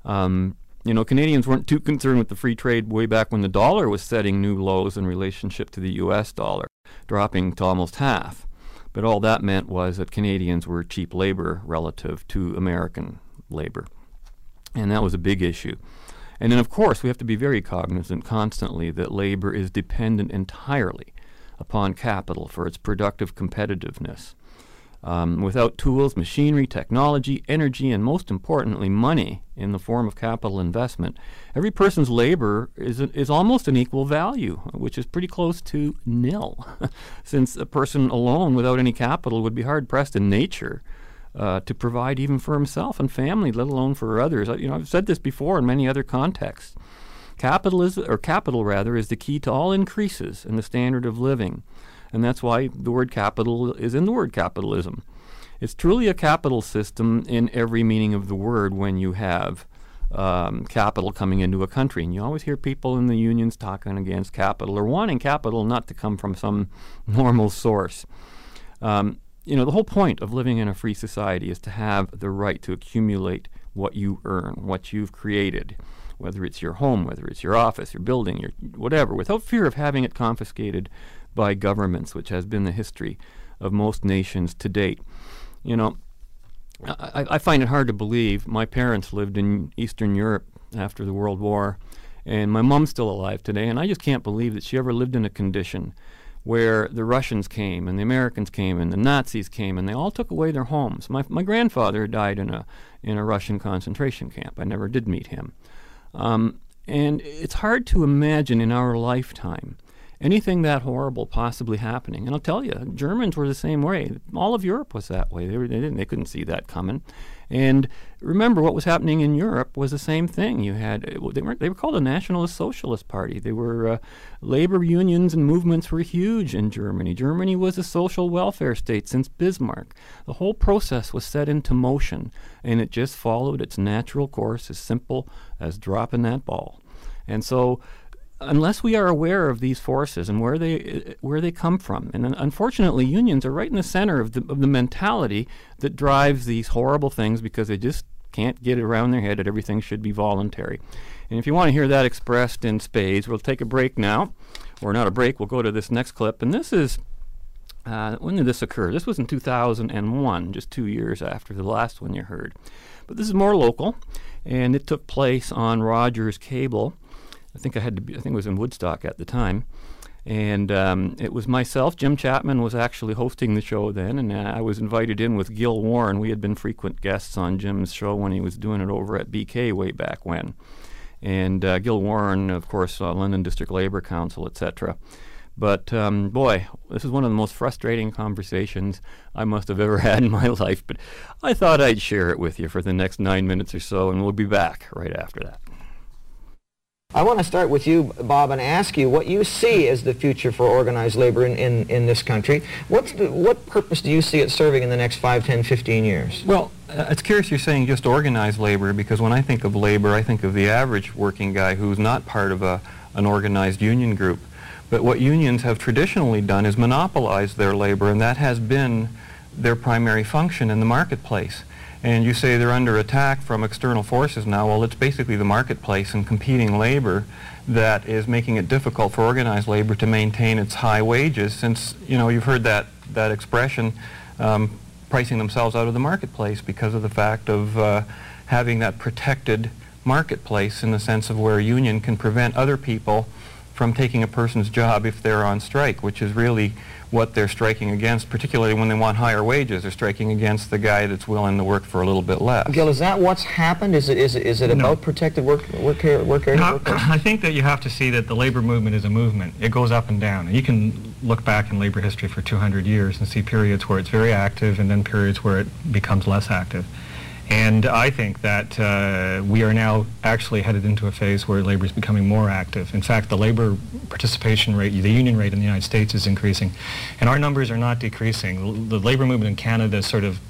Um, you know, Canadians weren't too concerned with the free trade way back when the dollar was setting new lows in relationship to the U S dollar, dropping to almost half. But all that meant was that Canadians were cheap labor relative to American labor. And that was a big issue. And then, of course, we have to be very cognizant constantly that labor is dependent entirely upon capital for its productive competitiveness. Um, without tools, machinery, technology, energy, and most importantly, money in the form of capital investment, every person's labor is a, is almost an equal value, which is pretty close to nil, since a person alone without any capital would be hard-pressed in nature uh, to provide even for himself and family, let alone for others. You know, I've said this before in many other contexts. Capital is, or capital rather, is the key to all increases in the standard of living. And that's why the word capital is in the word capitalism. It's truly a capital system in every meaning of the word when you have um, capital coming into a country. And you always hear people in the unions talking against capital or wanting capital not to come from some normal source. Um, you know, the whole point of living in a free society is to have the right to accumulate what you earn, what you've created, whether it's your home, whether it's your office, your building, your whatever, without fear of having it confiscated by governments, which has been the history of most nations to date. You know, I, I find it hard to believe. My parents lived in Eastern Europe after the World War, and my mom's still alive today, and I just can't believe that she ever lived in a condition where the Russians came and the Americans came and the Nazis came and they all took away their homes. My my grandfather died in a in a Russian concentration camp. I never did meet him. Um, and it's hard to imagine in our lifetime anything that horrible possibly happening. And I'll tell you, Germans were the same way. All of Europe was that way. They, were, they, didn't, they couldn't see that coming. And remember, what was happening in Europe was the same thing. You had they were they were called the Nationalist Socialist Party. They were uh, labor unions and movements were huge in Germany. Germany was a social welfare state since Bismarck. The whole process was set into motion, and it just followed its natural course, as simple as dropping that ball. And so, unless we are aware of these forces and where they where they come from, and unfortunately unions are right in the center of the, of the mentality that drives these horrible things, because they just can't get it around their head that everything should be voluntary. And if you want to hear that expressed in spades, we'll take a break now, or not a break, we'll go to this next clip. And this is uh, when did this occur? This was in two thousand one, just two years after the last one you heard, but this is more local, and it took place on Rogers Cable. I think I had to be, I think it was in Woodstock at the time, and um, it was myself. Jim Chapman was actually hosting the show then, and I was invited in with Gil Warren. We had been frequent guests on Jim's show when he was doing it over at B K way back when, and uh, Gil Warren, of course, uh, London District Labor Council, et cetera. But um, boy, this is one of the most frustrating conversations I must have ever had in my life. But I thought I'd share it with you for the next nine minutes or so, and we'll be back right after that. I want to start with you, Bob, and ask you what you see as the future for organized labor in, in, in this country. What's the, what purpose do you see it serving in the next five, ten, fifteen years? Well, uh, it's curious you're saying just organized labor, because when I think of labor, I think of the average working guy who's not part of a, an organized union group. But what unions have traditionally done is monopolize their labor, and that has been their primary function in the marketplace. And you say they're under attack from external forces now. Well, it's basically the marketplace and competing labor that is making it difficult for organized labor to maintain its high wages, since, you know, you've heard that, that expression, um, pricing themselves out of the marketplace because of the fact of uh, having that protected marketplace, in the sense of where a union can prevent other people from taking a person's job if they're on strike, which is really what they're striking against, particularly when they want higher wages. They're striking against the guy that's willing to work for a little bit less. Gil, is that what's happened? Is it, is it, is it about no. protected work, work, area, work area? No, I think that you have to see that the labor movement is a movement. It goes up and down. You can look back in labor history for two hundred years and see periods where it's very active and then periods where it becomes less active. And I think that uh, we are now actually headed into a phase where labor is becoming more active. In fact, the labor participation rate, the union rate in the United States is increasing. And our numbers are not decreasing. The labor movement in Canada sort of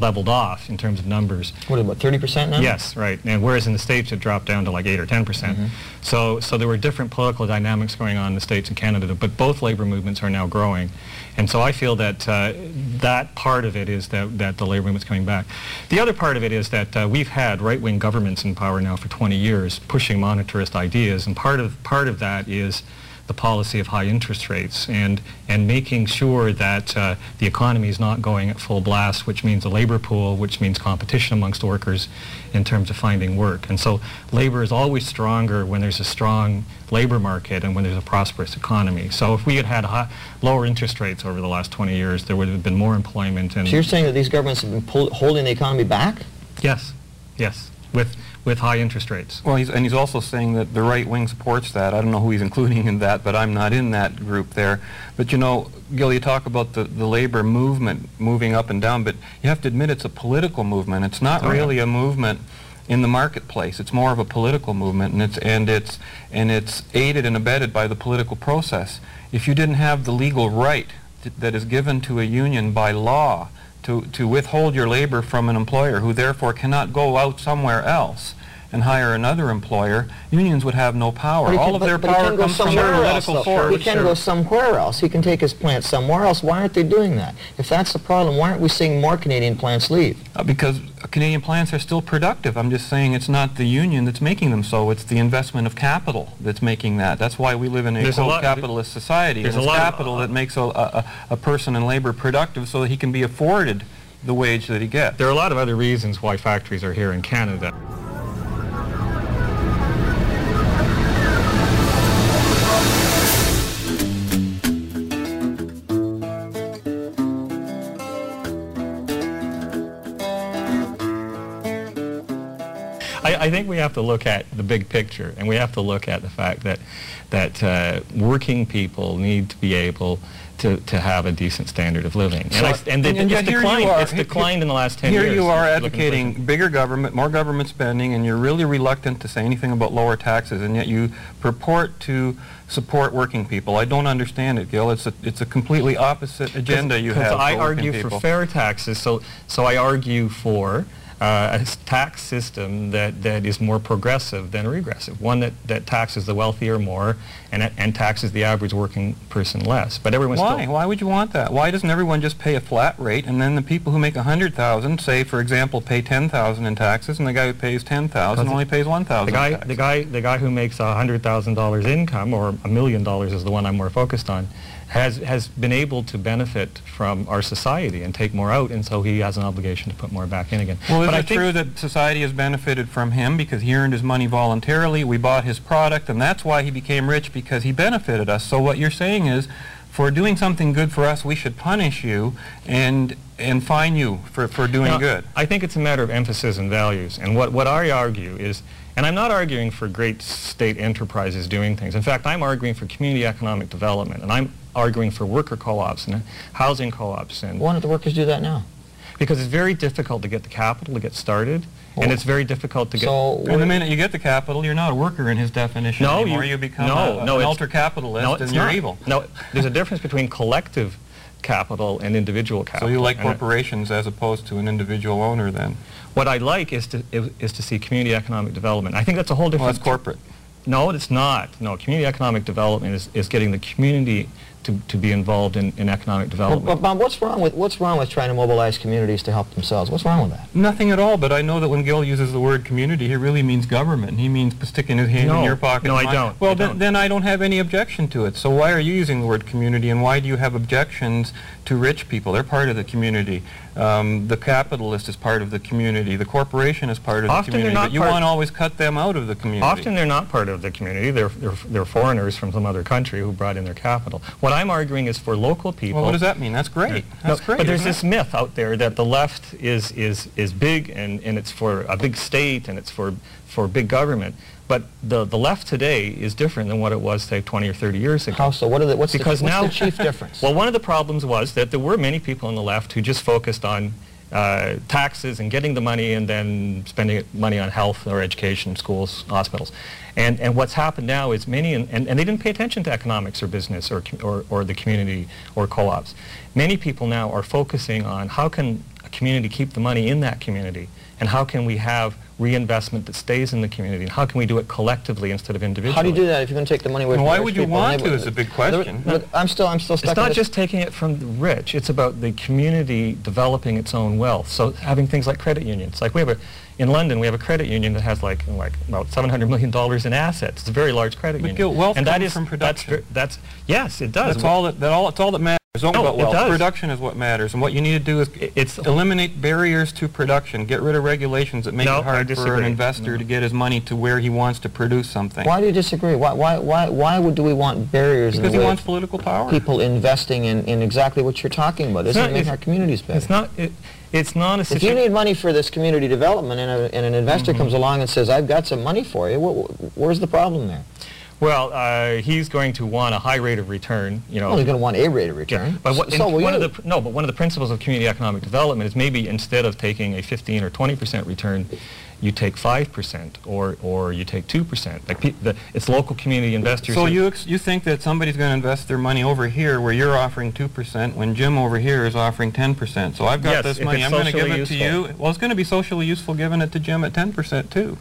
leveled off in terms of numbers. What, about thirty percent now? Yes, right. And whereas in the States it dropped down to like eight or ten percent. Mm-hmm. So, so there were different political dynamics going on in the States and Canada, but both labor movements are now growing. And so I feel that uh, that part of it is that, that the labor movement's coming back. The other part of it is that uh, we've had right-wing governments in power now for twenty years pushing monetarist ideas, and part of, part of that is the policy of high interest rates and, and making sure that uh, the economy is not going at full blast, which means a labor pool, which means competition amongst workers in terms of finding work. And so labor is always stronger when there's a strong labor market and when there's a prosperous economy. So if we had had high, lower interest rates over the last twenty years, there would have been more employment. And so you're saying that these governments have been pull- holding the economy back? Yes, yes. With with high interest rates. Well, he's, and he's also saying that the right wing supports that. I don't know who he's including in that, but I'm not in that group there. But you know, Gil, you talk about the, the labor movement moving up and down, but you have to admit it's a political movement. It's not oh, really yeah. a movement in the marketplace. It's more of a political movement, and it's and it's and it's aided and abetted by the political process. If you didn't have the legal right th- that is given to a union by law To, to withhold your labor from an employer, who therefore cannot go out somewhere else and hire another employer, unions would have no power. All can, of but, their but power comes from their political force. He can sure. go somewhere else. He can take his plant somewhere else. Why aren't they doing that? If that's the problem, why aren't we seeing more Canadian plants leave? Uh, because Canadian plants are still productive. I'm just saying it's not the union that's making them so. It's the investment of capital that's making that. That's why we live in a, a lot, capitalist society. There's it's a capital lot, uh, that makes a, a, a person in labor productive so that he can be afforded the wage that he gets. There are a lot of other reasons why factories are here in Canada. I, I think we have to look at the big picture, and we have to look at the fact that that uh, working people need to be able to, to have a decent standard of living. And, so I, and, the, and it's, declined, are, it's declined in the last ten years. Here you are advocating bigger government, more government spending, and you're really reluctant to say anything about lower taxes, and yet you purport to support working people. I don't understand it, Gil. It's a, it's a completely opposite agenda you have for working people. Because I argue for fair taxes, so, so I argue for Uh, a tax system that, that is more progressive than regressive, one that, that taxes the wealthier more and, and taxes the average working person less. But everyone's Why? Still Why would you want that? Why doesn't everyone just pay a flat rate, and then the people who make one hundred thousand, say, for example, pay ten thousand in taxes, and the guy who pays ten thousand only pays one thousand the guy, in taxes? The guy, the guy who makes one hundred thousand dollars income, or a million dollars is the one I'm more focused on, has has been able to benefit from our society and take more out, and so he has an obligation to put more back in again. Well, is it true that society has benefited from him because he earned his money voluntarily, we bought his product, and that's why he became rich, because he benefited us? So what you're saying is, for doing something good for us, we should punish you and and fine you for, for doing good. I think it's a matter of emphasis and values, and what, what I argue is, and I'm not arguing for great state enterprises doing things. In fact, I'm arguing for community economic development, and I'm arguing for worker co-ops and housing co-ops. And why don't the workers do that now? Because it's very difficult to get the capital to get started, well, and it's very difficult to get... So in the minute you get the capital, you're not a worker in his definition no, anymore. You, you become no, a, no, an ultra-capitalist no, and you're not. evil. No, there's a difference between collective capital and individual capital. So you like corporations I, as opposed to an individual owner, then? What I like is to, is to see community economic development. I think that's a whole different... Well, that's corporate. No, it's not. No, community economic development is, is getting the community to, to be involved in, in economic development. Well, but Bob, what's wrong with what's wrong with trying to mobilize communities to help themselves? What's wrong with that? Nothing at all, but I know that when Gil uses the word community, he really means government. He means sticking his hand no, in your pocket. No, I mine. don't. Well, I then, don't. then I don't have any objection to it. So why are you using the word community, and why do you have objections to rich people? They're part of the community. Um, the capitalist is part of the community. The corporation is part of often the community. They're not but you want to always cut them out of the community. Often they're not part of the community. They're, they're, they're foreigners from some other country who brought in their capital. What I'm arguing is for local people. Well, what does that mean? That's great. That's no, great. But there's this it? myth out there that the left is, is, is big, and, and it's for a big state, and it's for, for big government. But the, the left today is different than what it was, say, twenty or thirty years ago. How so? What are the, what's, because the, what's now, the chief difference? Well, one of the problems was that there were many people on the left who just focused on uh, taxes and getting the money and then spending money on health or education, schools, hospitals. And, and what's happened now is many, in, and, and they didn't pay attention to economics or business or, or, or the community or co-ops. Many people now are focusing on how can a community keep the money in that community, and how can we have reinvestment that stays in the community, and how can we do it collectively instead of individually? How do you do that if you're going to take the money away well, from the rich? Why would you want to is a big question. Look, I'm still, I'm still stuck. It's not just taking it from the rich, it's about the community developing its own wealth. So having things like credit unions. Like we have a, in London, we have a credit union that has like, like about seven hundred million dollars in assets. It's a very large credit union. But Gil, wealth comes from production. That's, that's, yes, it does. That's all that, that all, it's all that matters. No, about wealth. It does. Production is what matters, and what you need to do is it's eliminate barriers to production, get rid of regulations that make no, it hard for an investor no. to get his money to where he wants to produce something. Why do you disagree? Why, why, why, why would, do we want barriers because in the way he wants political power? People investing in, in exactly what you're talking about. It doesn't make our communities better. It's not, it, it's not a situation. If you need money for this community development, and, a, and an investor mm-hmm. comes along and says, I've got some money for you, wh- where's the problem there? Well, uh, he's going to want a high rate of return. You know, well, he's going to want a rate of return. Yeah, but what, so one of the, no, but one of the principles of community economic development is maybe instead of taking a fifteen or twenty percent return, you take five percent or, or you take two percent. Like pe the, it's local community investors. So you, ex you think that somebody's going to invest their money over here where you're offering two percent when Jim over here is offering ten percent. So I've got yes, this money, I'm going to give it useful. to you. Well, it's going to be socially useful giving it to Jim at ten percent too.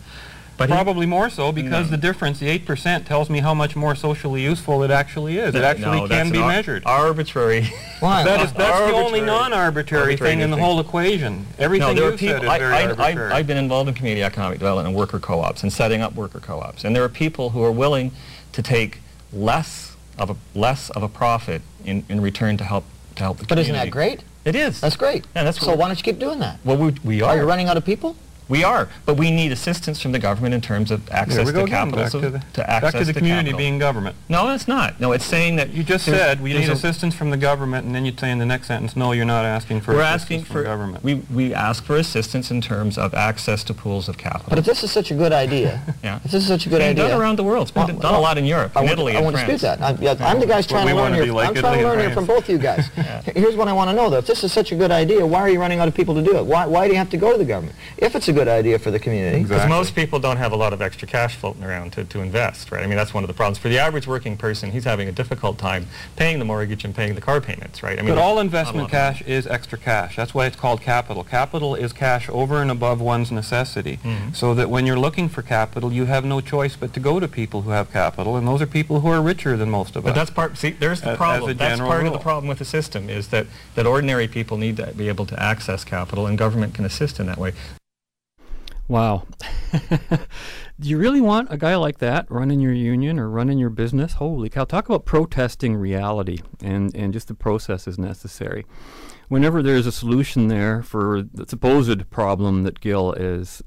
But probably he, more so because no. the difference, the eight percent, tells me how much more socially useful it actually is. It actually no, can be ar measured. Arbitrary. Why? That is, that's arbitrary. the only non-arbitrary thing in the whole equation. Everything no, you said is I, very I, arbitrary. I, I've been involved in community economic development and worker co-ops and setting up worker co-ops. And there are people who are willing to take less of a, less of a profit in, in return to help, to help the but community. But isn't that great? It is. That's great. Yeah, that's so why don't you keep doing that? Well, we, we are. Are you running out of people? We are, but we need assistance from the government in terms of access to capital. Back to the, to access back to the community being government. No, it's not. No, it's saying that you just said we need assistance from the government, and then you say in the next sentence, no, you're not asking for. We're asking for government. We we ask for assistance in terms of access to pools of capital. But if this is such a good idea, yeah, if this is such a good idea, it's done around the world. It's been well, done well, a lot in Europe, in Italy, and France. I won't dispute that. I'm, yeah, I'm the guy trying to learn here. I'm trying to learn here from both you guys. Here's what I want to know though: if this is such a good idea, why are you running out of people to do it? Why why do you have to go to the government if it's a good idea for the community? Because exactly. most people don't have a lot of extra cash floating around to, to invest, right? I mean, that's one of the problems. For the average working person, he's having a difficult time paying the mortgage and paying the car payments, right? I mean, but all investment cash is extra cash. That's why it's called capital. Capital is cash over and above one's necessity, mm-hmm. so that when you're looking for capital, you have no choice but to go to people who have capital, and those are people who are richer than most of but us. But that's part, see, there's the as, problem. As that's part rule. of the problem with the system is that, that ordinary people need to be able to access capital, and government can assist in that way. Wow. Do you really want a guy like that running your union or running your business? Holy cow. Talk about protesting reality and, and just the process is necessary. Whenever there's a solution there for the supposed problem that Gil is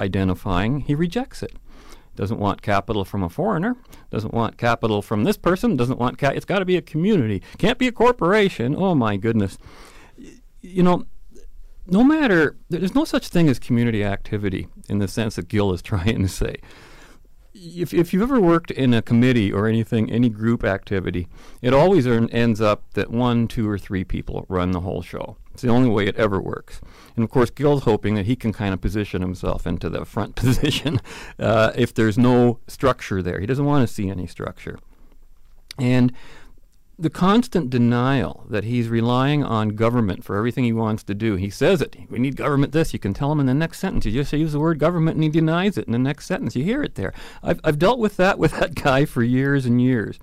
identifying, he rejects it. Doesn't want capital from a foreigner, doesn't want capital from this person, doesn't want ca- it's got to be a community. Can't be a corporation. Oh, my goodness. Y- you know... No matter, there's no such thing as community activity in the sense that Gil is trying to say. If, if you've ever worked in a committee or anything, any group activity, it always earn, ends up that one, two, or three people run the whole show. It's the only way it ever works. And of course, Gil's hoping that he can kind of position himself into the front position uh, if there's no structure there. He doesn't want to see any structure. And the constant denial that he's relying on government for everything he wants to do. He says it. We need government this. You can tell him in the next sentence. You just use the word government and he denies it in the next sentence. You hear it there. I've, I've dealt with that with that guy for years and years.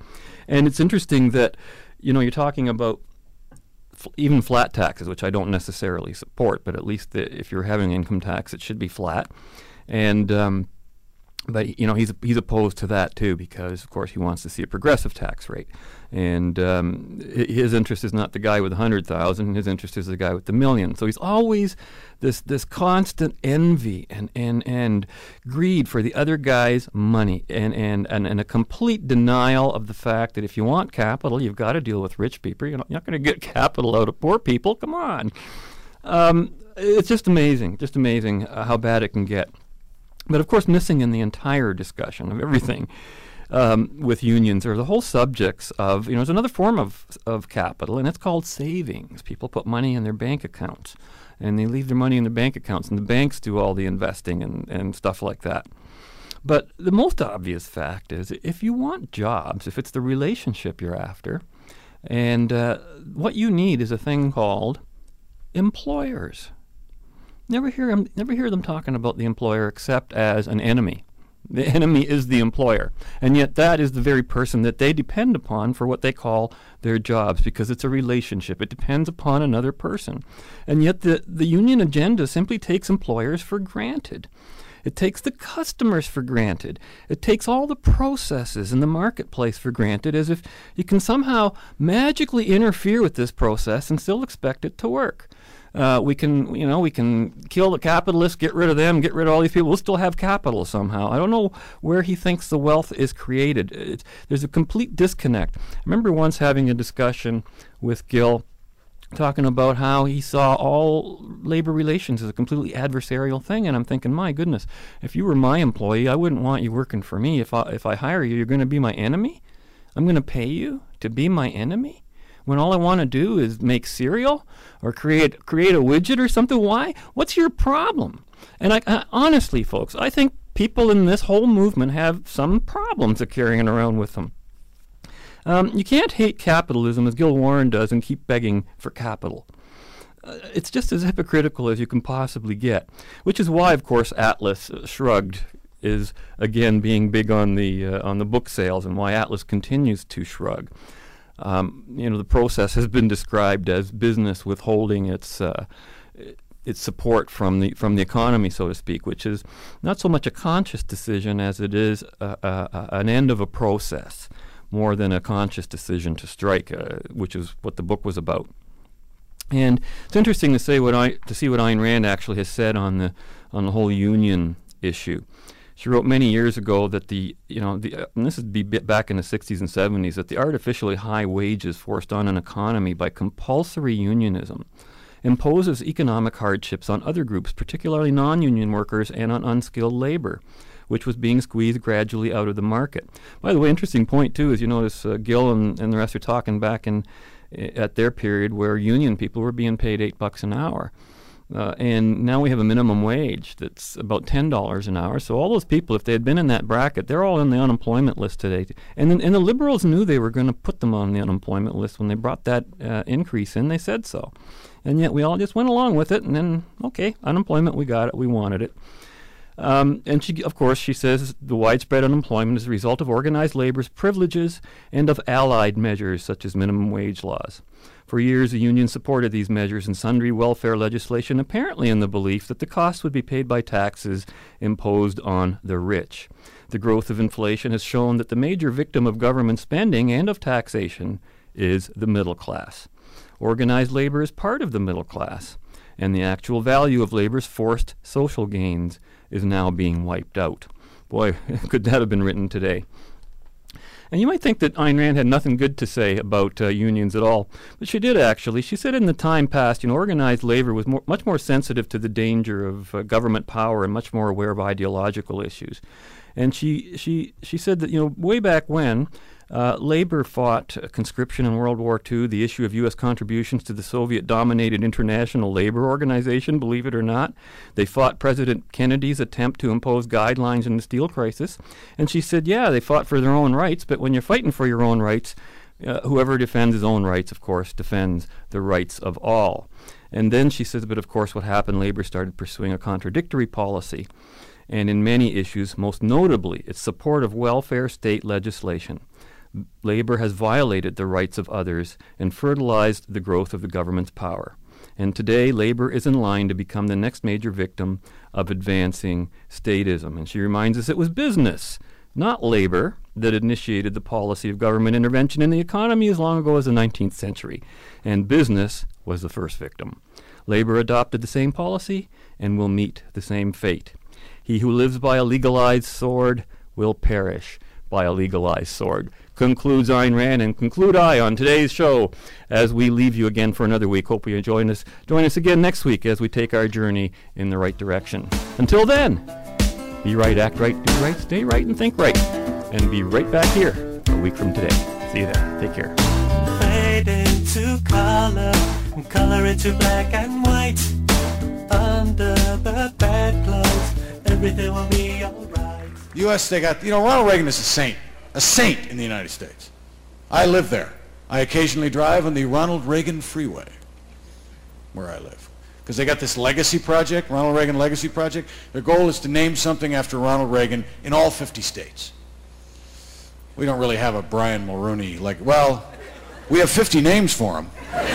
And it's interesting that, you know, you're talking about f- even flat taxes, which I don't necessarily support, but at least the, if you're having income tax, it should be flat. And um, but, you know, he's he's opposed to that, too, because, of course, he wants to see a progressive tax rate. And um, his interest is not the guy with one hundred thousand. His interest is the guy with the million. So he's always this this constant envy and and, and greed for the other guy's money and, and, and, and a complete denial of the fact that if you want capital, you've got to deal with rich people. You're not, you're not going to get capital out of poor people. Come on. Um, it's just amazing, just amazing uh, how bad it can get. But, of course, missing in the entire discussion of everything um, with unions are the whole subjects of, you know, there's another form of of capital, and it's called savings. People put money in their bank accounts, and they leave their money in their bank accounts, and the banks do all the investing and, and stuff like that. But the most obvious fact is if you want jobs, if it's the relationship you're after, and uh, what you need is a thing called employers. Never hear them, never hear them talking about the employer except as an enemy. The enemy is the employer, and yet that is the very person that they depend upon for what they call their jobs, because it's a relationship. It depends upon another person, and yet the, the union agenda simply takes employers for granted. It takes the customers for granted. It takes all the processes in the marketplace for granted, as if you can somehow magically interfere with this process and still expect it to work. Uh, we can, you know, we can kill the capitalists, get rid of them, get rid of all these people. We'll still have capital somehow. I don't know where he thinks the wealth is created. It's, there's a complete disconnect. I remember once having a discussion with Gil talking about how he saw all labor relations as a completely adversarial thing, and I'm thinking, my goodness, if you were my employee, I wouldn't want you working for me. If I, if I hire you, you're going to be my enemy? I'm going to pay you to be my enemy? When all I want to do is make cereal or create create a widget or something? Why? What's your problem? And I, I, honestly, folks, I think people in this whole movement have some problems they're carrying around with them. Um, you can't hate capitalism, as Gil Warren does, and keep begging for capital. Uh, it's just as hypocritical as you can possibly get, which is why, of course, Atlas uh, Shrugged is, again, being big on the uh, on the book sales, and why Atlas continues to shrug. Um, you know, the process has been described as business withholding its uh, its support from the from the economy, so to speak, which is not so much a conscious decision as it is a, a, a, an end of a process, more than a conscious decision to strike, uh, which is what the book was about. And it's interesting to say what I to see what Ayn Rand actually has said on the on the whole union issue. She wrote many years ago that the, you know, the, and this would be back in the sixties and seventies, that the artificially high wages forced on an economy by compulsory unionism imposes economic hardships on other groups, particularly non-union workers and on unskilled labor, which was being squeezed gradually out of the market. By the way, interesting point, too, is you notice uh, Gil and, and the rest are talking back in at their period where union people were being paid eight bucks an hour. Uh, and now we have a minimum wage that's about ten dollars an hour. So all those people, if they had been in that bracket, they're all on the unemployment list today. And then, and the Liberals knew they were going to put them on the unemployment list when they brought that uh, increase in. They said so. And yet we all just went along with it. And then, okay, unemployment, we got it. We wanted it. Um, and she, of course, she says the widespread unemployment is a result of organized labor's privileges and of allied measures such as minimum wage laws. For years, the union supported these measures and sundry welfare legislation, apparently in the belief that the cost would be paid by taxes imposed on the rich. The growth of inflation has shown that the major victim of government spending and of taxation is the middle class. Organized labor is part of the middle class, and the actual value of labor's forced social gains is now being wiped out. Boy, could that have been written today? And you might think that Ayn Rand had nothing good to say about uh, unions at all, but she did actually. She said in the time past, you know, organized labor was more, much more sensitive to the danger of uh, government power and much more aware of ideological issues. And she she she said that, you know, way back when, Uh, labor fought uh, conscription in World War Two, the issue of U S contributions to the Soviet-dominated International Labor Organization, believe it or not. They fought President Kennedy's attempt to impose guidelines in the steel crisis. And she said, yeah, they fought for their own rights, but when you're fighting for your own rights, uh, whoever defends his own rights, of course, defends the rights of all. And then she says, but of course what happened, labor started pursuing a contradictory policy. And in many issues, most notably its support of welfare state legislation, labor has violated the rights of others and fertilized the growth of the government's power. And today, labor is in line to become the next major victim of advancing statism. And she reminds us it was business, not labor, that initiated the policy of government intervention in the economy as long ago as the nineteenth century. And business was the first victim. Labor adopted the same policy and will meet the same fate. He who lives by a legalized sword will perish by a legalized sword, concludes Ayn Rand, and conclude I on today's show as we leave you again for another week. Hope you join us. Join us again next week as we take our journey in the right direction. Until then, be right, act right, do right, stay right, and think right. And be right back here a week from today. See you then. Take care. Fade into color, and color into black and white. Under the bedclothes, everything will be all right. U S, they got, you know, Ronald Reagan is a saint, a saint in the United States. I live there. I occasionally drive on the Ronald Reagan Freeway, where I live, because they got this legacy project, Ronald Reagan Legacy Project. Their goal is to name something after Ronald Reagan in all fifty states. We don't really have a Brian Mulrooney, like, well, we have fifty names for him.